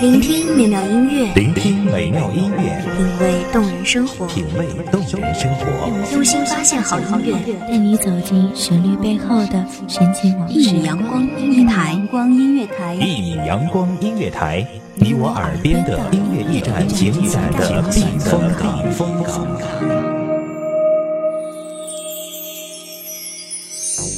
聆听美妙音乐，品味动人生活，用心发现好音乐，带你走进旋律背后的神奇往事。一米阳光音乐台，你我耳边的音乐驿站，情感的避风港。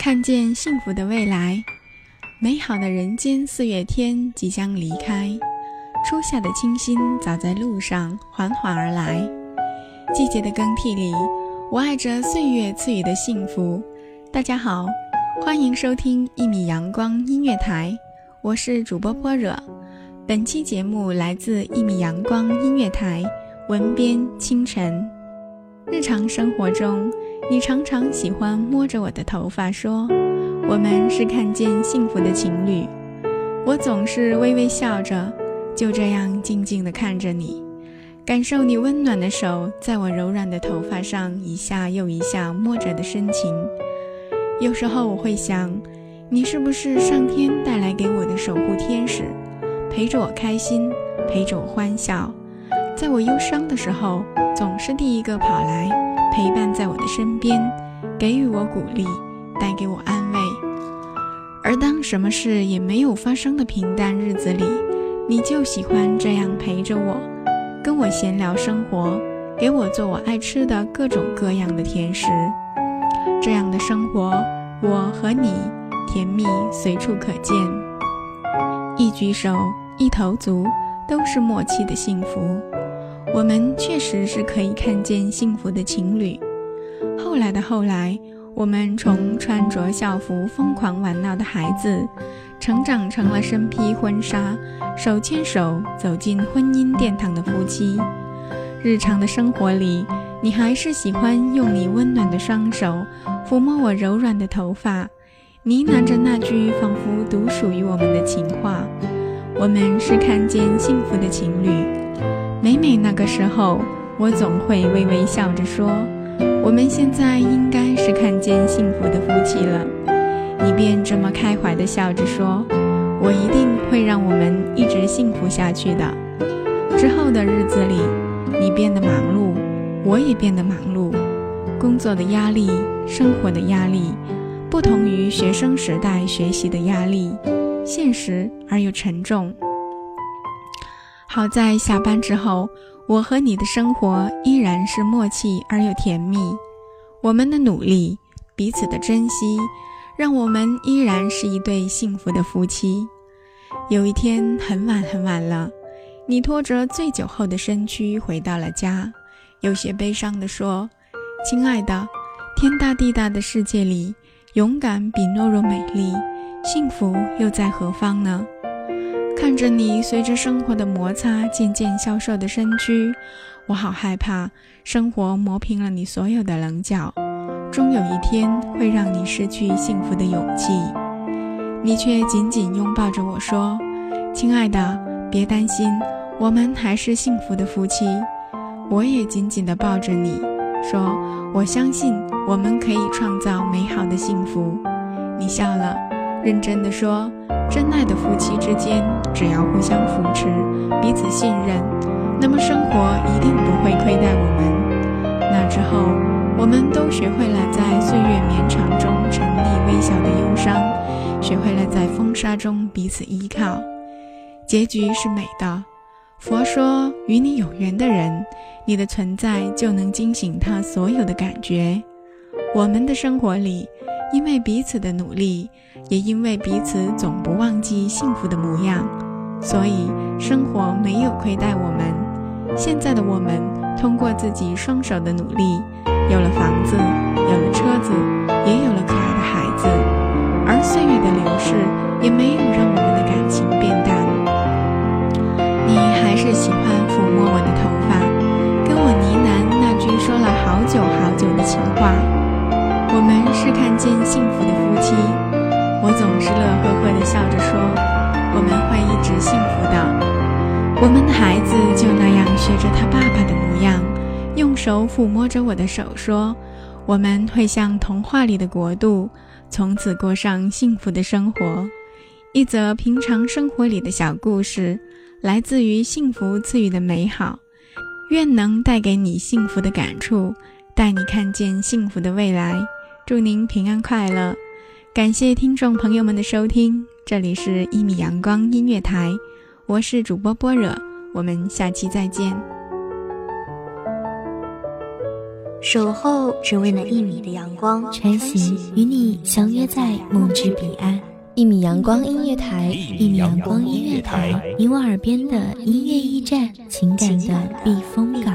看见幸福的未来，美好的人间四月天即将离开，初夏的清新早在路上缓缓而来。季节的更替里，我爱着岁月赐予的幸福。大家好，欢迎收听一米阳光音乐台，我是主播般若。本期节目来自一米阳光音乐台，文编清晨。日常生活中，你常常喜欢摸着我的头发说，我们是看见幸福的情侣。我总是微微笑着，就这样静静地看着你，感受你温暖的手在我柔软的头发上一下又一下摸着的深情。有时候我会想，你是不是上天带来给我的守护天使，陪着我开心，陪着我欢笑，在我忧伤的时候总是第一个跑来陪伴在我的身边，给予我鼓励，带给我安慰。而当什么事也没有发生的平淡日子里，你就喜欢这样陪着我，跟我闲聊生活，给我做我爱吃的各种各样的甜食。这样的生活，我和你甜蜜随处可见，一举手一投足都是默契的幸福。我们确实是可以看见幸福的情侣。后来的后来，我们从穿着校服疯狂玩闹的孩子，成长成了身披婚纱手牵手走进婚姻殿堂的夫妻。日常的生活里，你还是喜欢用你温暖的双手抚摸我柔软的头发，呢喃着那句仿佛独属于我们的情话，我们是看见幸福的情侣。每每那个时候，我总会微微笑着说，我们现在应该是看见幸福的夫妻了。你便这么开怀地笑着说，我一定会让我们一直幸福下去的。之后的日子里，你变得忙碌，我也变得忙碌，工作的压力，生活的压力，不同于学生时代学习的压力，现实而又沉重。好在下班之后，我和你的生活依然是默契而又甜蜜。我们的努力，彼此的珍惜，让我们依然是一对幸福的夫妻。有一天很晚很晚了，你拖着醉酒后的身躯回到了家，有些悲伤地说，亲爱的，天大地大的世界里，勇敢比懦弱美丽，幸福又在何方呢？看着你随着生活的摩擦渐渐消瘦的身躯，我好害怕生活磨平了你所有的棱角，终有一天会让你失去幸福的勇气。你却紧紧拥抱着我说，亲爱的，别担心，我们还是幸福的夫妻。我也紧紧地抱着你说，我相信我们可以创造美好的幸福。你笑了，认真地说，真爱的夫妻之间，只要互相扶持，彼此信任，那么生活一定不会亏待我们。那之后，我们都学会了在岁月绵长中沉溺微小的忧伤，学会了在风沙中彼此依靠。结局是美的。佛说，与你有缘的人，你的存在就能惊醒他所有的感觉。我们的生活里，因为彼此的努力，也因为彼此总不忘记幸福的模样，所以生活没有亏待我们，现在的我们通过自己双手的努力，有了房子，有了车子，也有了可爱的孩子，而岁月的流逝也没有让我们的感情变淡。你还是喜欢抚摸我的头发，跟我呢喃那句说了好久好久的情话。我们是看见幸福的夫妻，我总是乐呵呵地笑着说，我们会一直幸福的。我们的孩子就那样学着他爸爸的模样，用手抚摸着我的手说，我们会像童话里的国度，从此过上幸福的生活。一则平常生活里的小故事，来自于幸福赐予的美好，愿能带给你幸福的感触，带你看见幸福的未来。祝您平安快乐。感谢听众朋友们的收听，这里是一米阳光音乐台，我是主播般若，我们下期再见。守候只为那一米的阳光，穿行与你相约在梦之彼岸。一米阳光音乐台，一米阳光音乐台，你我耳边的音乐驿站，情感的避风港。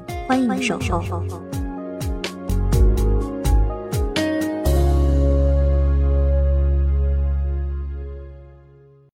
欢迎你守候。